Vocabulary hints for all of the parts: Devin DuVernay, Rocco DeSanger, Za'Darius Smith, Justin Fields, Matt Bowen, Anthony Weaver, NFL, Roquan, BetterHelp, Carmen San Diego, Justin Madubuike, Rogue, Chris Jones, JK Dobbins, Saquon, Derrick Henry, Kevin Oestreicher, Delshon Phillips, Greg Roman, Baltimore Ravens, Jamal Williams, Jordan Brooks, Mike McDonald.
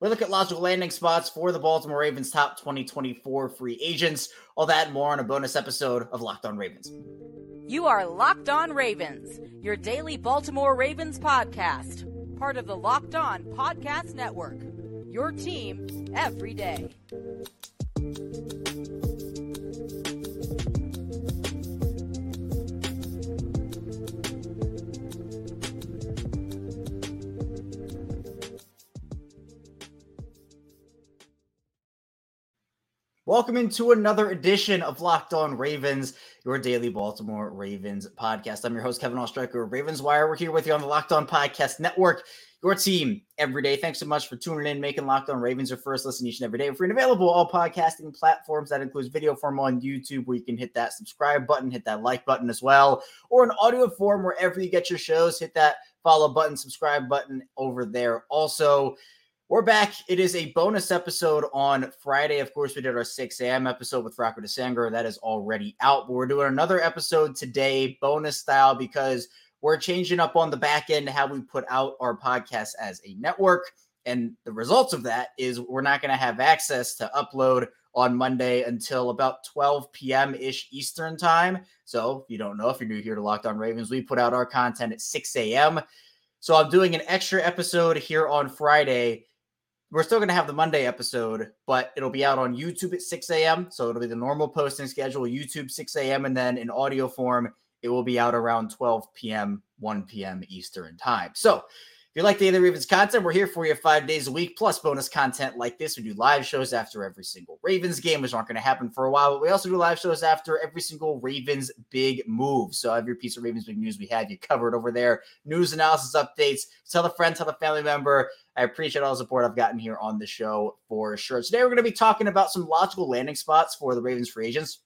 We look at logical landing spots for the Baltimore Ravens top 2024 free agents. All that and more on a bonus episode of Locked On Ravens. You are Locked On Ravens, your daily Baltimore Ravens podcast, part of the Locked On Podcast Network, your team every day. Welcome into another edition of Locked On Ravens, your daily Baltimore Ravens podcast. I'm your host, Kevin Oestreicher of Ravens Wire. We're here with you on the Locked On Podcast Network, your team every day. Thanks so much for tuning in, making Locked On Ravens your first listen each and every day. We're free and available on all podcasting platforms. That includes video form on YouTube, where you can hit that subscribe button, hit that like button as well, or in audio form wherever you get your shows. Hit that follow button, subscribe button over there also. We're back. It is a bonus episode on Friday. Of course, we did our 6 a.m. episode with Rocco DeSanger. That is already out. But we're doing another episode today, bonus style, because we're changing up on the back end how we put out our podcast as a network. And the results of that is we're not going to have access to upload on Monday until about 12 p.m.-ish Eastern time. So if you don't know, if you're new here to Locked On Ravens, we put out our content at 6 a.m. So I'm doing an extra episode here on Friday. We're still going to have the Monday episode, but it'll be out on YouTube at 6 a.m. So it'll be the normal posting schedule, YouTube 6 a.m. And then in audio form, it will be out around 12 p.m., 1 p.m. Eastern time. So if you like the Ravens content, we're here for you 5 days a week, plus bonus content like this. We do live shows after every single Ravens game, which aren't going to happen for a while. But we also do live shows after every single Ravens big move. So every piece of Ravens big news we have you covered over there. News, analysis, updates. Tell a friend, tell a family member. I appreciate all the support I've gotten here on the show for sure. Today, we're going to be talking about some logical landing spots for the Ravens free agents.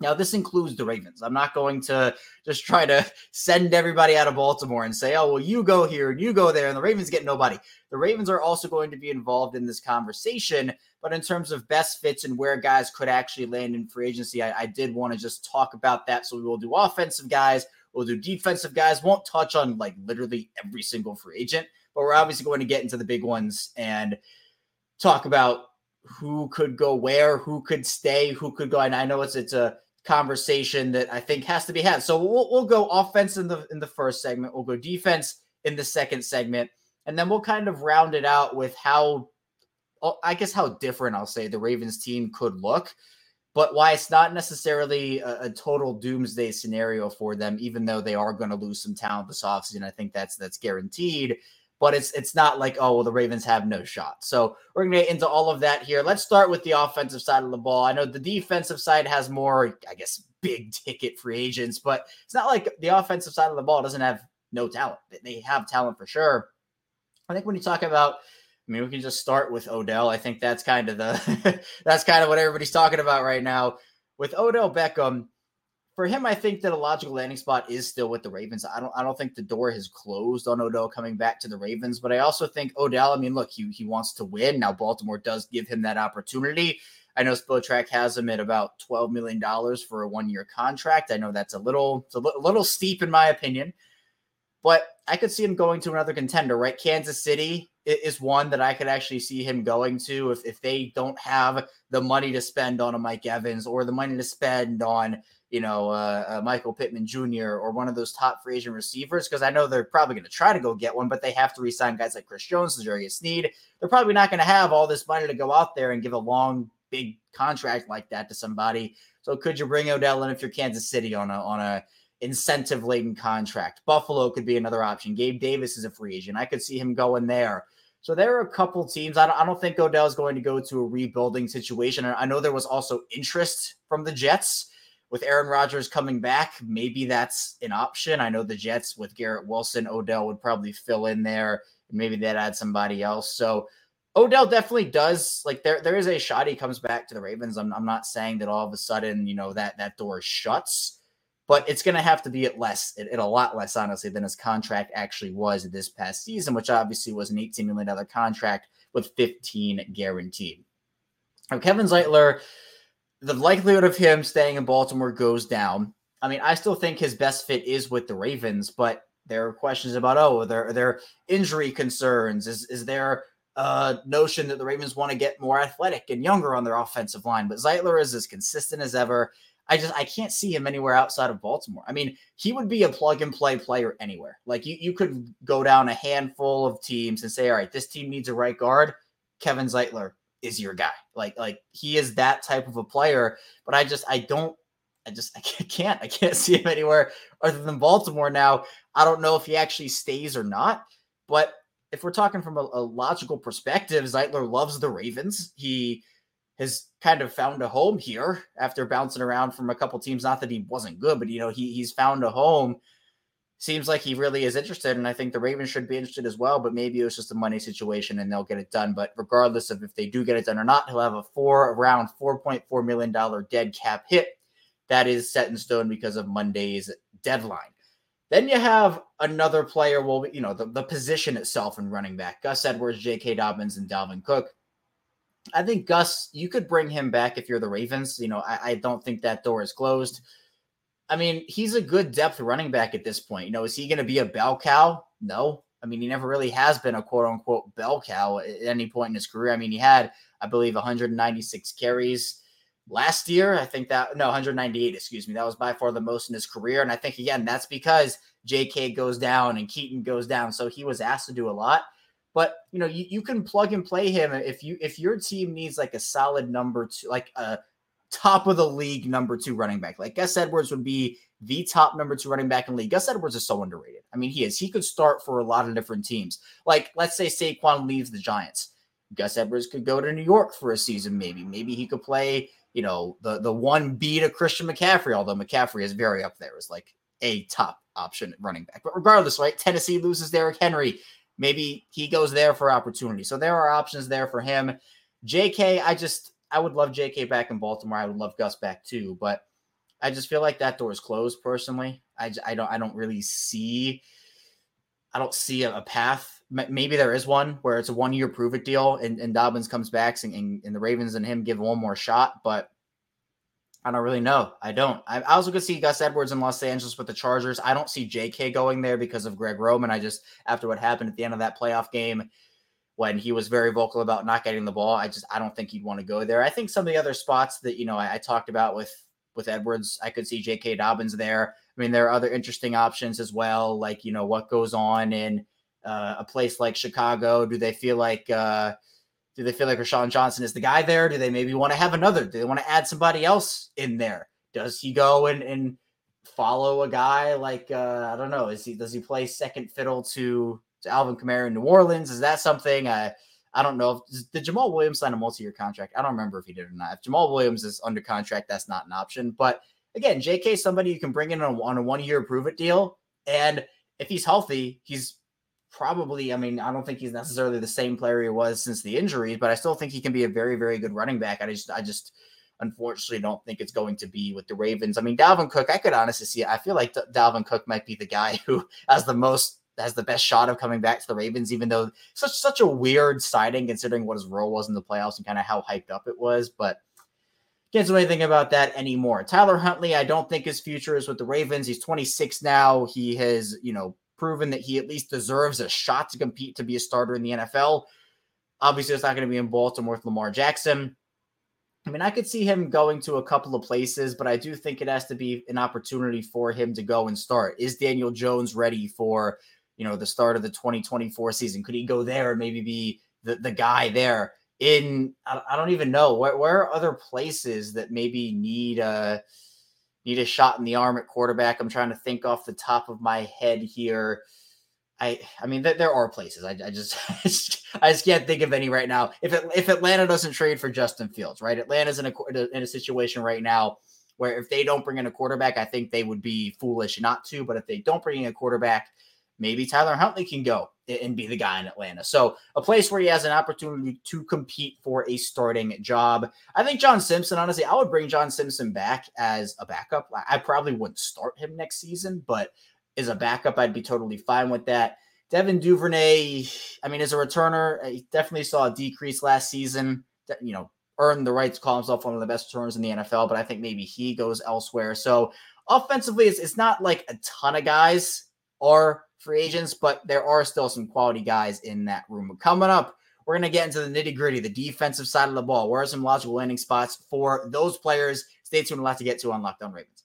Now, this includes the Ravens. I'm not going to just try to send everybody out of Baltimore and say, oh, well, you go here and you go there, and the Ravens get nobody. The Ravens are also going to be involved in this conversation, but in terms of best fits and where guys could actually land in free agency, I did want to just talk about that. So we will do offensive guys. We'll do defensive guys. Won't touch on like literally every single free agent. But we're obviously going to get into the big ones and talk about who could go where, who could stay, who could go. And I know it's a conversation that I think has to be had. So we'll go offense in the first segment. We'll go defense in the second segment. And then we'll kind of round it out with how different, I'll say, the Ravens team could look. But why it's not necessarily a total doomsday scenario for them, even though they are going to lose some talent this offseason. I think that's guaranteed. But it's not like, oh, well, the Ravens have no shot. So we're going to get into all of that here. Let's start with the offensive side of the ball. I know the defensive side has more, I guess, big-ticket free agents, but it's not like the offensive side of the ball doesn't have no talent. They have talent for sure. I think when you talk about, we can just start with Odell. I think that's kind of what everybody's talking about right now. With Odell Beckham, for him, I think that a logical landing spot is still with the Ravens. I don't think the door has closed on Odell coming back to the Ravens, but I also think Odell, look, he wants to win. Now, Baltimore does give him that opportunity. I know Spotrac has him at about $12 million for a one-year contract. I know that's a little steep in my opinion, but I could see him going to another contender, right? Kansas City is one that I could actually see him going to if they don't have the money to spend on a Mike Evans or the money to spend on Michael Pittman Jr. or one of those top free agent receivers, because I know they're probably going to try to go get one, but they have to re-sign guys like Chris Jones, Dejarius Sneed. They're probably not going to have all this money to go out there and give a long, big contract like that to somebody. So could you bring Odell in if you're Kansas City on a incentive-laden contract? Buffalo could be another option. Gabe Davis is a free agent. I could see him going there. So there are a couple teams. I don't think Odell is going to go to a rebuilding situation. I know there was also interest from the Jets. With Aaron Rodgers coming back, maybe that's an option. I know the Jets with Garrett Wilson, Odell would probably fill in there. And maybe they'd add somebody else. So Odell definitely does. Like there is a shot he comes back to the Ravens. I'm not saying that all of a sudden, that door shuts, but it's going to have to be a lot less, honestly, than his contract actually was this past season, which obviously was an $18 million contract with 15 guaranteed. Now, Kevin Zeitler, the likelihood of him staying in Baltimore goes down. I still think his best fit is with the Ravens, but there are questions about, are there injury concerns? Is there notion that the Ravens want to get more athletic and younger on their offensive line, but Zeitler is as consistent as ever. I can't see him anywhere outside of Baltimore. I mean, he would be a plug and play player anywhere. Like you could go down a handful of teams and say, all right, this team needs a right guard. Kevin Zeitler is your guy. Like he is that type of a player, but I can't see him anywhere other than Baltimore. Now, I don't know if he actually stays or not, but if we're talking from a logical perspective, Zeitler loves the Ravens. He has kind of found a home here after bouncing around from a couple teams. Not that he wasn't good, but, you know, he's found a home. Seems like he really is interested, and I think the Ravens should be interested as well, but maybe it was just a money situation and they'll get it done. But regardless of if they do get it done or not, he'll have a around $4.4 million dead cap hit. That is set in stone because of Monday's deadline. Then you have another player, well, you know, the position itself in running back, Gus Edwards, JK Dobbins, and Dalvin Cook. I think Gus, you could bring him back if you're the Ravens. You know, I don't think that door is closed. I mean, he's a good depth running back at this point. You know, is he going to be a bell cow? No. I mean, he never really has been a quote-unquote bell cow at any point in his career. I mean, he had, I believe, 196 carries last year. 198, excuse me. That was by far the most in his career. And I think, again, that's because JK goes down and Keaton goes down. So he was asked to do a lot. But, you know, you can plug and play him if your team needs like a solid number two, like a top of the league number two running back. Like Gus Edwards would be the top number two running back in the league. Gus Edwards is so underrated. I mean, he is. He could start for a lot of different teams. Like, let's say Saquon leaves the Giants. Gus Edwards could go to New York for a season, maybe. Maybe he could play, you know, the 1B to Christian McCaffrey, although McCaffrey is very up there as like a top option at running back. But regardless, right, Tennessee loses Derrick Henry. Maybe he goes there for opportunity. So there are options there for him. JK, I would love JK back in Baltimore. I would love Gus back too, but I just feel like that door is closed personally. I don't see a path. Maybe there is one where it's a one-year prove-it deal and Dobbins comes back and the Ravens and him give one more shot, but I don't really know. I also could see Gus Edwards in Los Angeles with the Chargers. I don't see JK going there because of Greg Roman. After what happened at the end of that playoff game when he was very vocal about not getting the ball, I don't think he'd want to go there. I think some of the other spots that, you know, I talked about with Edwards, I could see JK Dobbins there. I mean, there are other interesting options as well. Like, you know, what goes on in a place like Chicago. Do they feel like Rashawn Johnson is the guy there? Do they maybe want to have another? Do they want to add somebody else in there? Does he go and follow a guy like, I don't know, does he play second fiddle to Alvin Kamara in New Orleans? Is that something? I don't know. Did Jamal Williams sign a multi-year contract? I don't remember if he did or not. If Jamal Williams is under contract, that's not an option. But again, JK, somebody you can bring in on a one-year prove-it deal. And if he's healthy, he's probably, I mean, I don't think he's necessarily the same player he was since the injury, but I still think he can be a very, very good running back. I just unfortunately don't think it's going to be with the Ravens. I mean, Dalvin Cook, I could honestly see, I feel like Dalvin Cook might be the guy who has the best shot of coming back to the Ravens, even though such a weird signing considering what his role was in the playoffs and kind of how hyped up it was, but can't do anything about that anymore. Tyler Huntley, I don't think his future is with the Ravens. He's 26 now. He has, you know, proven that he at least deserves a shot to compete to be a starter in the NFL. Obviously, it's not going to be in Baltimore with Lamar Jackson. I mean, I could see him going to a couple of places, but I do think it has to be an opportunity for him to go and start. Is Daniel Jones ready for, you know, the start of the 2024 season? Could he go there and maybe be the guy there in, I don't even know. Where are other places that maybe need a shot in the arm at quarterback? I'm trying to think off the top of my head here. I mean, there are places. I just can't think of any right now. If Atlanta doesn't trade for Justin Fields, right? Atlanta's in a situation right now where if they don't bring in a quarterback, I think they would be foolish not to. But if they don't bring in a quarterback, maybe Tyler Huntley can go and be the guy in Atlanta. So a place where he has an opportunity to compete for a starting job. I think John Simpson, honestly, I would bring John Simpson back as a backup. I probably wouldn't start him next season, but as a backup, I'd be totally fine with that. Devin Duvernay, I mean, as a returner, he definitely saw a decrease last season, you know, earned the right to call himself one of the best returners in the NFL, but I think maybe he goes elsewhere. So offensively, it's not like a ton of guys are free agents, but there are still some quality guys in that room. Coming up, We're going to get into the nitty-gritty, the defensive side of the ball. Where are some logical landing spots for those players? Stay tuned. We'll have to get to on Locked On Ravens.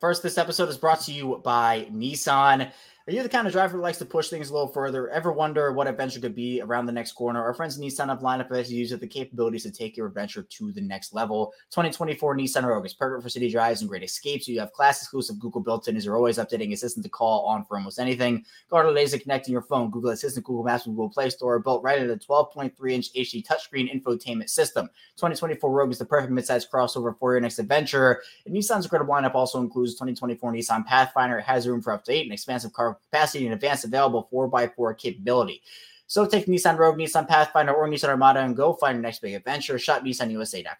First, this episode is brought to you by Nissan. Are you the kind of driver who likes to push things a little further? Ever wonder what adventure could be around the next corner? Our friends at Nissan have lined up as you use the capabilities to take your adventure to the next level. 2024 Nissan Rogue is perfect for city drives and great escapes. You have class-exclusive Google built-in as you're always updating Assistant to call on for almost anything. Guard delays and connecting your phone, Google Assistant, Google Maps, and Google Play Store, built right into the 12.3-inch HD touchscreen infotainment system. 2024 Rogue is the perfect midsize crossover for your next adventure. And Nissan's incredible lineup also includes 2024 Nissan Pathfinder. It has room for up to 8 and expansive car capacity and advanced available 4x4 capability. So take Nissan Rogue, Nissan Pathfinder, or Nissan Armada and go find your next big adventure. Shop NissanUSA.com.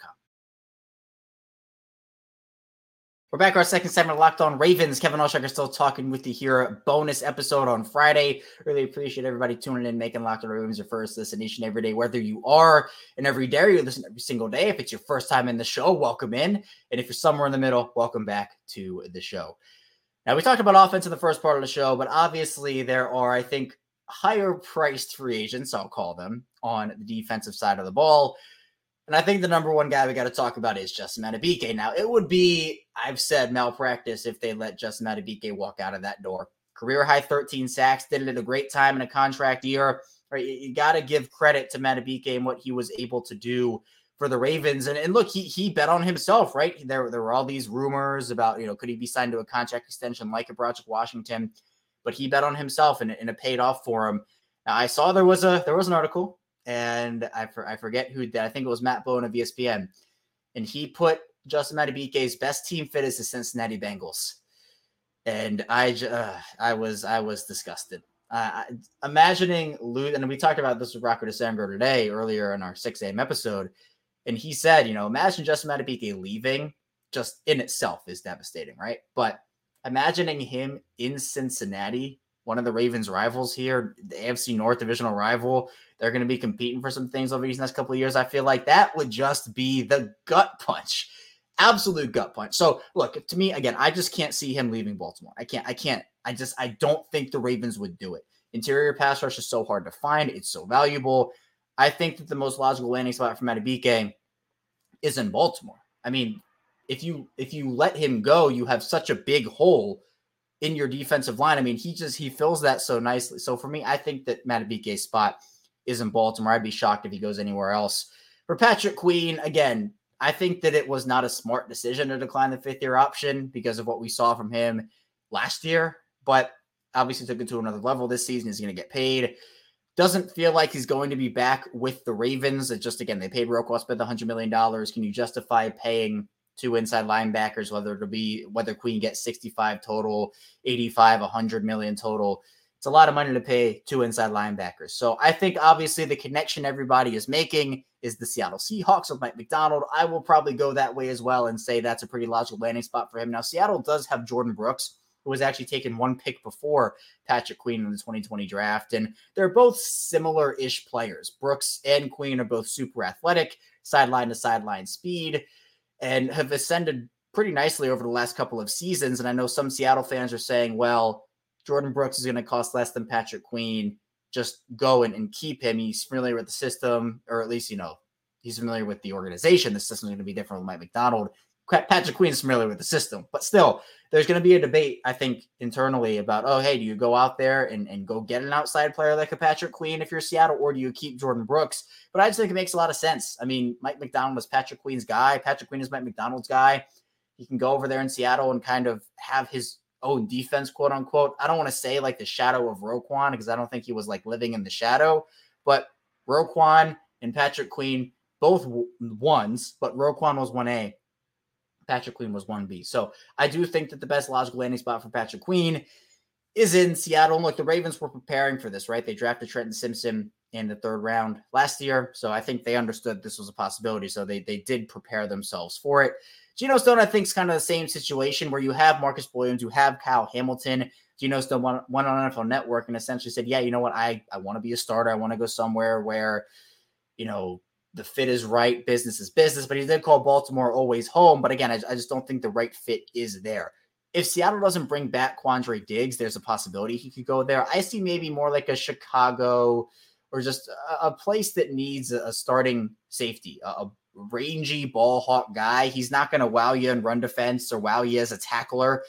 We're back. Our second segment, Locked On Ravens. Kevin Oestreicher still talking with you here. Bonus episode on Friday. Really appreciate everybody tuning in, making Locked On Ravens your first listen each and every day, whether you are in every day or you listen every single day. If it's your first time in the show, welcome in. And if you're somewhere in the middle, welcome back to the show. Now, we talked about offense in the first part of the show, but obviously there are, I think, higher-priced free agents, I'll call them, on the defensive side of the ball. And I think the number one guy we got to talk about is Justin Madubuike. Now, it would be, I've said, malpractice if they let Justin Madubuike walk out of that door. Career-high 13 sacks, did it at a great time in a contract year. Right? You got to give credit to Madubuike and what he was able to do for the Ravens. And look, he bet on himself, right? There were all these rumors about, could he be signed to a contract extension like a Patrick Washington, but he bet on himself and it paid off for him. Now, I saw there was an article and I forget who did. I think it was Matt Bowen of ESPN. And he put Justin Madubuike's best team fit as the Cincinnati Bengals. And I was disgusted. Imagining and we talked about this with Rocco DeSanger today earlier in our 6 a.m. episode. And he said, imagine Justin Madubuike leaving just in itself is devastating, right? But imagining him in Cincinnati, one of the Ravens' rivals here, the AFC North divisional rival, they're going to be competing for some things over these next couple of years. I feel like that would just be the gut punch, absolute gut punch. So look, to me, again, I just can't see him leaving Baltimore. I don't think the Ravens would do it. Interior pass rush is so hard to find. It's so valuable. I think that the most logical landing spot for Madubuike is in Baltimore. I mean, if you let him go, you have such a big hole in your defensive line. I mean, he fills that so nicely. So for me, I think that Madubuike's spot is in Baltimore. I'd be shocked if he goes anywhere else. For Patrick Queen, again, I think that it was not a smart decision to decline the fifth-year option because of what we saw from him last year, but obviously took it to another level this season. He's going to get paid. Doesn't feel like he's going to be back with the Ravens. It's just, again, they paid Roquan, spent the $100 million. Can you justify paying two inside linebackers, whether Queen gets 65 total, 85, 100 million total? It's a lot of money to pay two inside linebackers. So I think, obviously, the connection everybody is making is the Seattle Seahawks with Mike McDonald. I will probably go that way as well and say that's a pretty logical landing spot for him. Now, Seattle does have Jordan Brooks, who was actually taken one pick before Patrick Queen in the 2020 draft. And they're both similar-ish players. Brooks and Queen are both super athletic, sideline-to-sideline speed, and have ascended pretty nicely over the last couple of seasons. And I know some Seattle fans are saying, well, Jordan Brooks is going to cost less than Patrick Queen. Just go and keep him. He's familiar with the system, or at least, he's familiar with the organization. The system is going to be different with Mike McDonald. Patrick Queen is familiar with the system, but still there's going to be a debate, I think, internally about, oh, hey, do you go out there and go get an outside player like a Patrick Queen if you're Seattle, or do you keep Jordan Brooks? But I just think it makes a lot of sense. I mean, Mike McDonald is Patrick Queen's guy. Patrick Queen is Mike McDonald's guy. He can go over there in Seattle and kind of have his own defense, quote unquote. I don't want to say like the shadow of Roquan, because I don't think he was like living in the shadow, but Roquan and Patrick Queen, both ones, but Roquan was 1A. Patrick Queen was 1B. So I do think that the best logical landing spot for Patrick Queen is in Seattle. And look, the Ravens were preparing for this, right? They drafted Trenton Simpson in the third round last year. So I think they understood this was a possibility. So they did prepare themselves for it. Geno Stone, I think, is kind of the same situation where you have Marcus Williams, you have Kyle Hamilton. Geno Stone went on NFL Network and essentially said, yeah, you know what? I want to be a starter. I want to go somewhere where, the fit is right, business is business, but he did call Baltimore always home. But again, I just don't think the right fit is there. If Seattle doesn't bring back Quandre Diggs, there's a possibility he could go there. I see maybe more like a Chicago or just a place that needs a starting safety, a rangy ball hawk guy. He's not going to wow you in run defense or wow you as a tackler,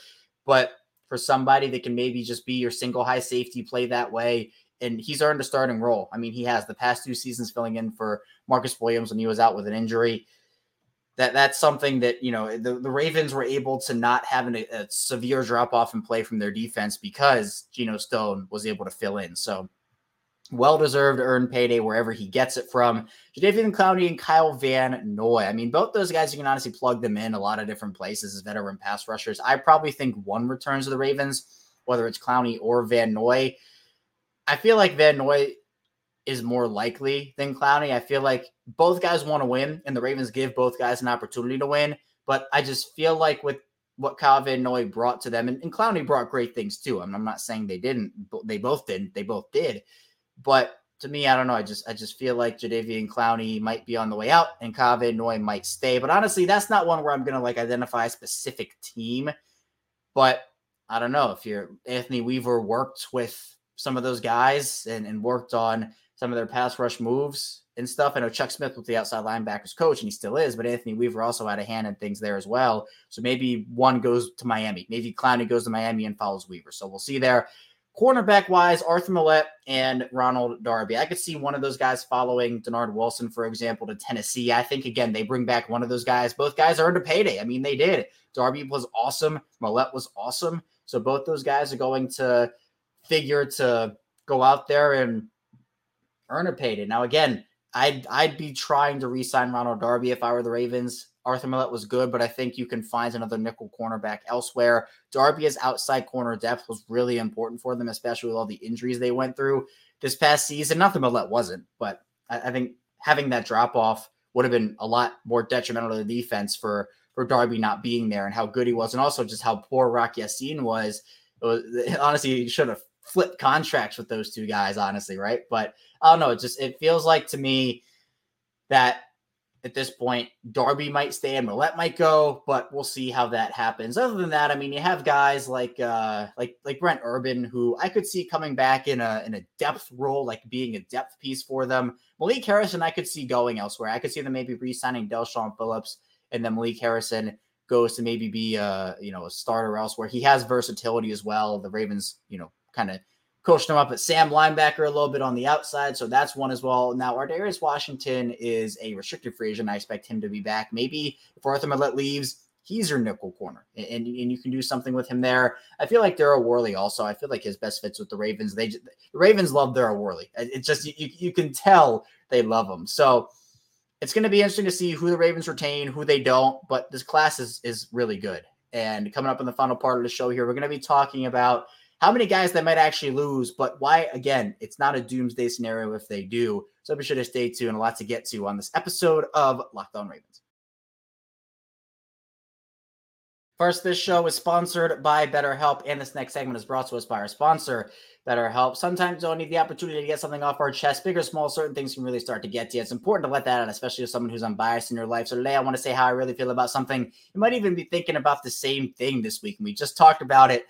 but for somebody that can maybe just be your single high safety, play that way. And he's earned a starting role. I mean, he has the past two seasons filling in for Marcus Williams when he was out with an injury. That's something that, you know, the Ravens were able to not have a severe drop-off in play from their defense because Geno Stone was able to fill in. So well-deserved earned payday wherever he gets it from. Jadavion Clowney and Kyle Van Noy. I mean, both those guys, you can honestly plug them in a lot of different places as veteran pass rushers. I probably think one returns to the Ravens, whether it's Clowney or Van Noy. I feel like Van Noy is more likely than Clowney. I feel like both guys want to win, and the Ravens give both guys an opportunity to win. But I just feel like with what Kyle Van Noy brought to them, and Clowney brought great things too. I mean, I'm not saying they didn't. They both did. They both did. But to me, I don't know. I just feel like Jadavion Clowney might be on the way out, and Kyle Van Noy might stay. But honestly, that's not one where I'm going to like identify a specific team. But I don't know if you're Anthony Weaver worked with some of those guys and worked on some of their pass rush moves and stuff. I know Chuck Smith was the outside linebackers coach, and he still is, but Anthony Weaver also had a hand in things there as well. So maybe one goes to Miami. Maybe Clowney goes to Miami and follows Weaver. So we'll see there. Cornerback-wise, Arthur Millette and Ronald Darby. I could see one of those guys following Denard Wilson, for example, to Tennessee. I think, again, they bring back one of those guys. Both guys earned a payday. I mean, they did. Darby was awesome. Millette was awesome. So both those guys are going to figure to go out there and earn a payday. Now, again, I'd be trying to re-sign Ronald Darby if I were the Ravens. Arthur Millette was good, but I think you can find another nickel cornerback elsewhere. Darby's outside corner depth was really important for them, especially with all the injuries they went through this past season. Not that Millette wasn't, but I think having that drop-off would have been a lot more detrimental to the defense for Darby not being there and how good he was, and also just how poor Rocky Yassin was. Honestly, he should have flip contracts with those two guys, honestly, right? But I don't know. It feels like to me that at this point, Darby might stay and Millette might go, but we'll see how that happens. Other than that, I mean, you have guys like Brent Urban, who I could see coming back in a depth role, like being a depth piece for them. Malik Harrison, I could see going elsewhere. I could see them maybe re-signing Delshon Phillips, and then Malik Harrison goes to maybe be a starter elsewhere. He has versatility as well. The Ravens, kind of coached him up at Sam linebacker a little bit on the outside. So that's one as well. Now, Ardarius Washington is a restricted free agent. I expect him to be back. Maybe if Arthur Millette leaves, he's your nickel corner and you can do something with him there. I feel like Darryl Worley also, I feel like his best fits with the Ravens. The Ravens love Darryl Worley. It's just, you can tell they love him. So it's going to be interesting to see who the Ravens retain, who they don't, but this class is really good. And coming up in the final part of the show here, we're going to be talking about how many guys they might actually lose, but why, again, it's not a doomsday scenario if they do. So be sure to stay tuned. A lot to get to on this episode of Locked On Ravens. First, this show is sponsored by BetterHelp, and this next segment is brought to us by our sponsor, BetterHelp. Sometimes you'll need the opportunity to get something off our chest. Big or small, certain things can really start to get to you. It's important to let that out, especially as someone who's unbiased in your life. So today I want to say how I really feel about something. You might even be thinking about the same thing this week, and we just talked about it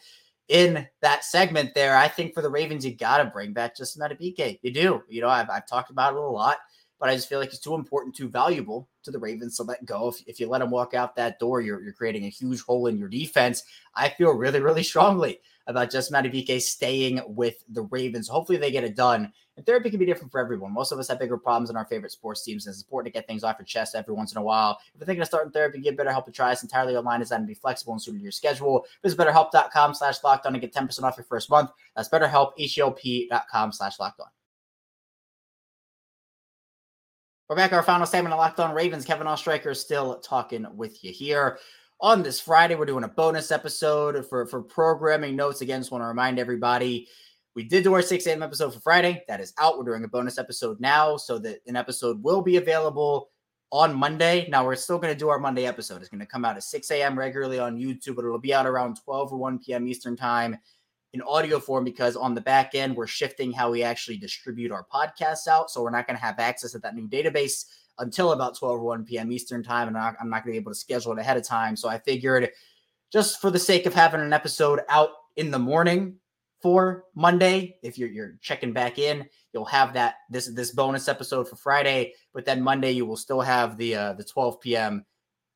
in that segment there. I think for the Ravens, you got to bring back Justin Madubuike. You do. You know, I've talked about it a lot, but I just feel like he's too important, too valuable to the Ravens to let go. If you let him walk out that door, you're creating a huge hole in your defense. I feel really, really strongly about Justin Madubuike staying with the Ravens. Hopefully they get it done. And therapy can be different for everyone. Most of us have bigger problems in our favorite sports teams, and it's important to get things off your chest every once in a while. If you're thinking of starting therapy, give BetterHelp a try. It's entirely online, designed to be flexible and suited to your schedule. Visit BetterHelp.com/lockedon and get 10% off your first month. That's BetterHelp, HELP.com/lockedon. We're back. Our final segment of Locked On Ravens. Kevin Oestreicher is still talking with you here. On this Friday, we're doing a bonus episode for programming notes. Again, just want to remind everybody, we did do our 6 a.m. episode for Friday. That is out. We're doing a bonus episode now so that an episode will be available on Monday. Now, we're still going to do our Monday episode. It's going to come out at 6 a.m. regularly on YouTube, but it'll be out around 12 or 1 p.m. Eastern time in audio form, because on the back end, we're shifting how we actually distribute our podcasts out. So we're not going to have access to that new database until about 12 or 1 p.m. Eastern time, and I'm not going to be able to schedule it ahead of time. So I figured just for the sake of having an episode out in the morning for Monday. If you're checking back in, you'll have that this bonus episode for Friday, but then Monday you will still have the 12 p.m.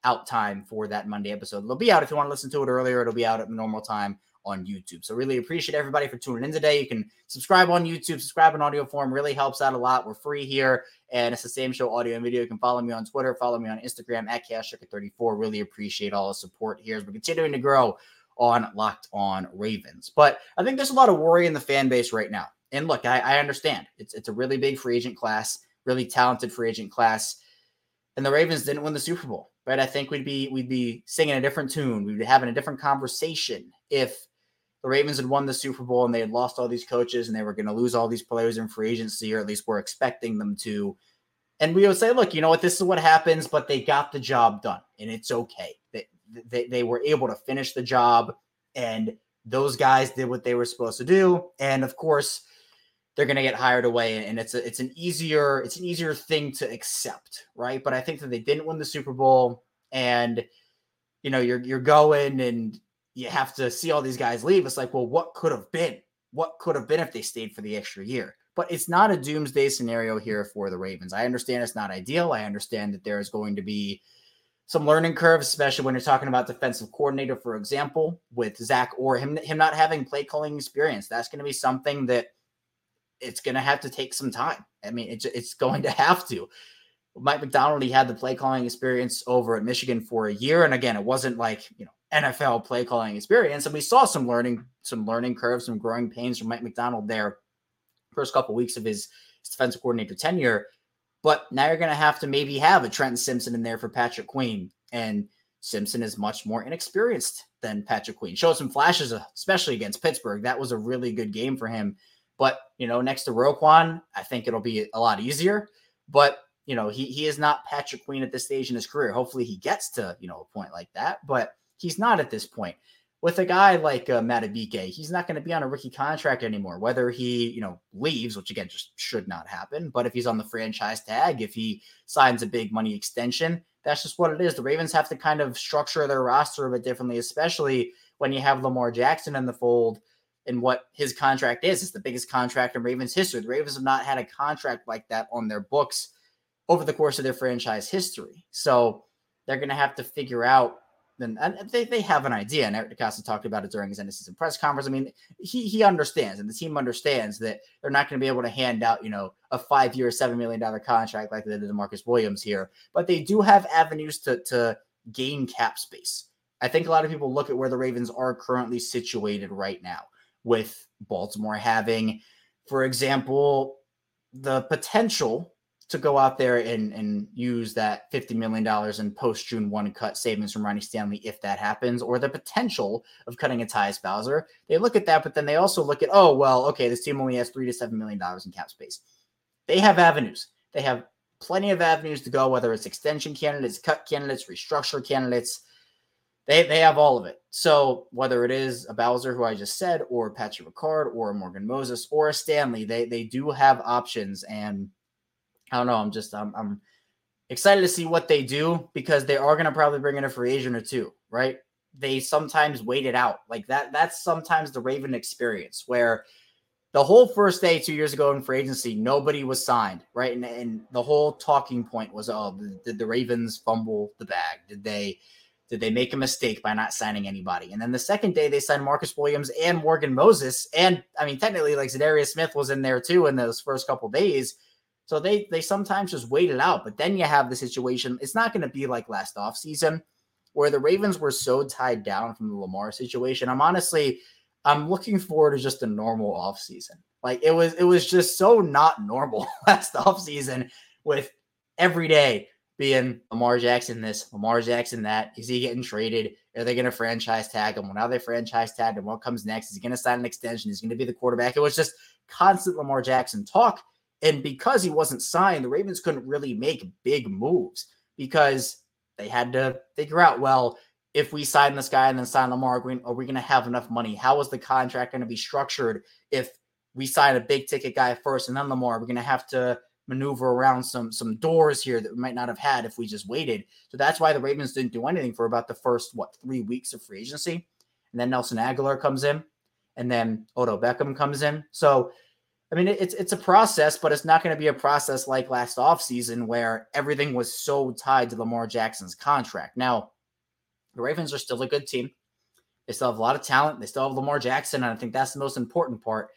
out time for that Monday episode. It'll be out if you want to listen to it earlier. It'll be out at normal time on YouTube. So really appreciate everybody for tuning in today. You can subscribe on YouTube, subscribe in audio form, really helps out a lot. We're free here and it's the same show, audio and video. You can follow me on Twitter, follow me on Instagram at @CashCircuit34. Really appreciate all the support here as we're continuing to grow on Locked On Ravens. But I think there's a lot of worry in the fan base right now. And look, I understand it's a really big free agent class, really talented free agent class. And the Ravens didn't win the Super Bowl, right? I think we'd be singing a different tune. We'd be having a different conversation if the Ravens had won the Super Bowl and they had lost all these coaches and they were going to lose all these players in free agency, or at least we're expecting them to. And we would say, look, you know what, this is what happens, but they got the job done and it's okay. They were able to finish the job and those guys did what they were supposed to do. And of course they're going to get hired away. And it's an easier thing to accept. Right. But I think that they didn't win the Super Bowl and, you know, you're going and you have to see all these guys leave. It's like, well, what could have been if they stayed for the extra year? But it's not a doomsday scenario here for the Ravens. I understand it's not ideal. I understand that there is going to be some learning curves, especially when you're talking about defensive coordinator, for example, with Zach Orr, him not having play calling experience. That's going to be something that it's going to have to take some time. I mean, it's going to have to. Mike McDonald, he had the play calling experience over at Michigan for a year. And again, it wasn't like, you know, NFL play calling experience. And we saw some learning curves, some growing pains from Mike McDonald there first couple of weeks of his defensive coordinator tenure. But now you're going to have to maybe have a Trenton Simpson in there for Patrick Queen. And Simpson is much more inexperienced than Patrick Queen. Showed some flashes, especially against Pittsburgh. That was a really good game for him. But, you know, next to Roquan, I think it'll be a lot easier. But, you know, he is not Patrick Queen at this stage in his career. Hopefully he gets to, you know, a point like that. But he's not at this point. With a guy like Madubuike, he's not going to be on a rookie contract anymore, whether he, you know, leaves, which again, just should not happen. But if he's on the franchise tag, if he signs a big money extension, that's just what it is. The Ravens have to kind of structure their roster a bit differently, especially when you have Lamar Jackson in the fold and what his contract is. It's the biggest contract in Ravens history. The Ravens have not had a contract like that on their books over the course of their franchise history. So they're going to have to figure out. And they have an idea, and Eric DeCosta talked about it during his end-of-season press conference. I mean, he understands, and the team understands that they're not going to be able to hand out, you know, a 5-year, $7 million contract like they did to Marcus Williams here. But they do have avenues to gain cap space. I think a lot of people look at where the Ravens are currently situated right now, with Baltimore having, for example, the potential to go out there and use that $50 million in post-June 1 cut savings from Ronnie Stanley if that happens, or the potential of cutting a Tyus Bowser. They look at that, but then they also look at, oh, well, okay, this team only has $3 to $7 million in cap space. They have avenues. They have plenty of avenues to go, whether it's extension candidates, cut candidates, restructure candidates. They have all of it. So whether it is a Bowser, who I just said, or Patrick Ricard, or Morgan Moses, or a Stanley, they do have options. And I don't know. I'm excited to see what they do, because they are going to probably bring in a free agent or two, right? They sometimes wait it out like that. That's sometimes the Raven experience, where the whole first day 2 years ago in free agency, nobody was signed, right? And the whole talking point was, oh, did the Ravens fumble the bag? Did they make a mistake by not signing anybody? And then the second day they signed Marcus Williams and Morgan Moses. And I mean, technically like Za'Darius Smith was in there too in those first couple days. So they sometimes just wait it out. But then you have the situation. It's not going to be like last offseason, where the Ravens were so tied down from the Lamar situation. I'm looking forward to just a normal offseason. Like it was just so not normal last offseason, with every day being Lamar Jackson this, Lamar Jackson that. Is he getting traded? Are they going to franchise tag him? Well, now they franchise tagged him. What comes next? Is he going to sign an extension? Is he going to be the quarterback? It was just constant Lamar Jackson talk. And because he wasn't signed, the Ravens couldn't really make big moves, because they had to figure out, well, if we sign this guy and then sign Lamar, are we going to have enough money? How is the contract going to be structured if we sign a big ticket guy first and then Lamar? Are we going to have to maneuver around some doors here that we might not have had if we just waited. So that's why the Ravens didn't do anything for about the first, 3 weeks of free agency. And then Nelson Aguilar comes in, and then Odell Beckham comes in. So, I mean, it's a process, but it's not going to be a process like last offseason where everything was so tied to Lamar Jackson's contract. Now, the Ravens are still a good team. They still have a lot of talent. They still have Lamar Jackson, and I think that's the most important part.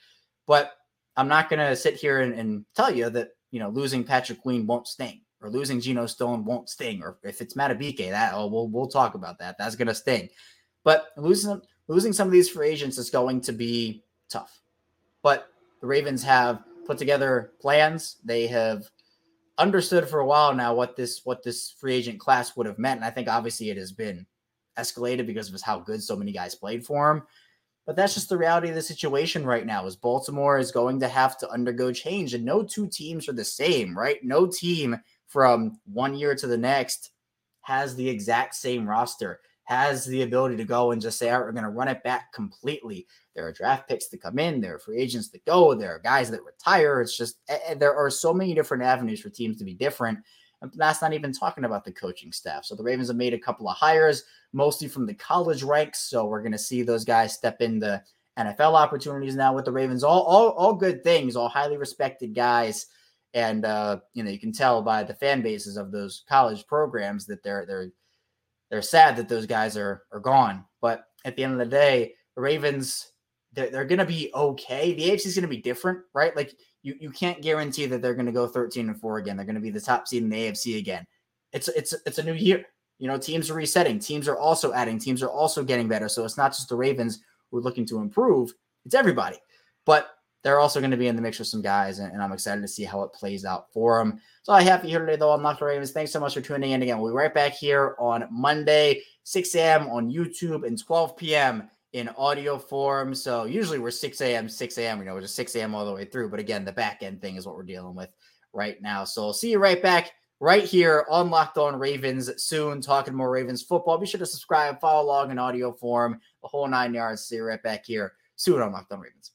But I'm not going to sit here and tell you that, you know, losing Patrick Queen won't sting, or losing Geno Stone won't sting, or if it's Madubuike, we'll talk about that. That's going to sting. But losing some of these free agents is going to be tough. But the Ravens have put together plans. They have understood for a while now what this free agent class would have meant, and I think obviously it has been escalated because of how good so many guys played for him. But that's just the reality of the situation right now, is Baltimore is going to have to undergo change, and no two teams are the same, right? No team from one year to the next has the exact same roster, has the ability to go and just say, all right, we're going to run it back completely. There are draft picks that come in. There are free agents that go. There are guys that retire. It's just, there are so many different avenues for teams to be different. And that's not even talking about the coaching staff. So the Ravens have made a couple of hires, mostly from the college ranks. So we're going to see those guys step into NFL opportunities now with the Ravens. All good things, all highly respected guys. And, you know, you can tell by the fan bases of those college programs that they're sad that those guys are gone. But at the end of the day, the Ravens, they're going to be okay. The AFC is going to be different, right? Like, You can't guarantee that they're going to go 13-4 again. They're going to be the top seed in the AFC again. It's a new year. You know, teams are resetting. Teams are also adding. Teams are also getting better. So it's not just the Ravens who are looking to improve. It's everybody. But they're also going to be in the mix with some guys, and I'm excited to see how it plays out for them. So I have you here today, though, on Locked On Ravens. Thanks so much for tuning in. Again, we'll be right back here on Monday, 6 a.m. on YouTube and 12 p.m. in audio form. So usually we're 6 a.m., we're just 6 a.m. all the way through. But again, the back end thing is what we're dealing with right now. So I'll see you right back right here on Locked On Ravens soon, talking more Ravens football. Be sure to subscribe, follow along in audio form, the whole 9 yards. See you right back here soon on Locked On Ravens.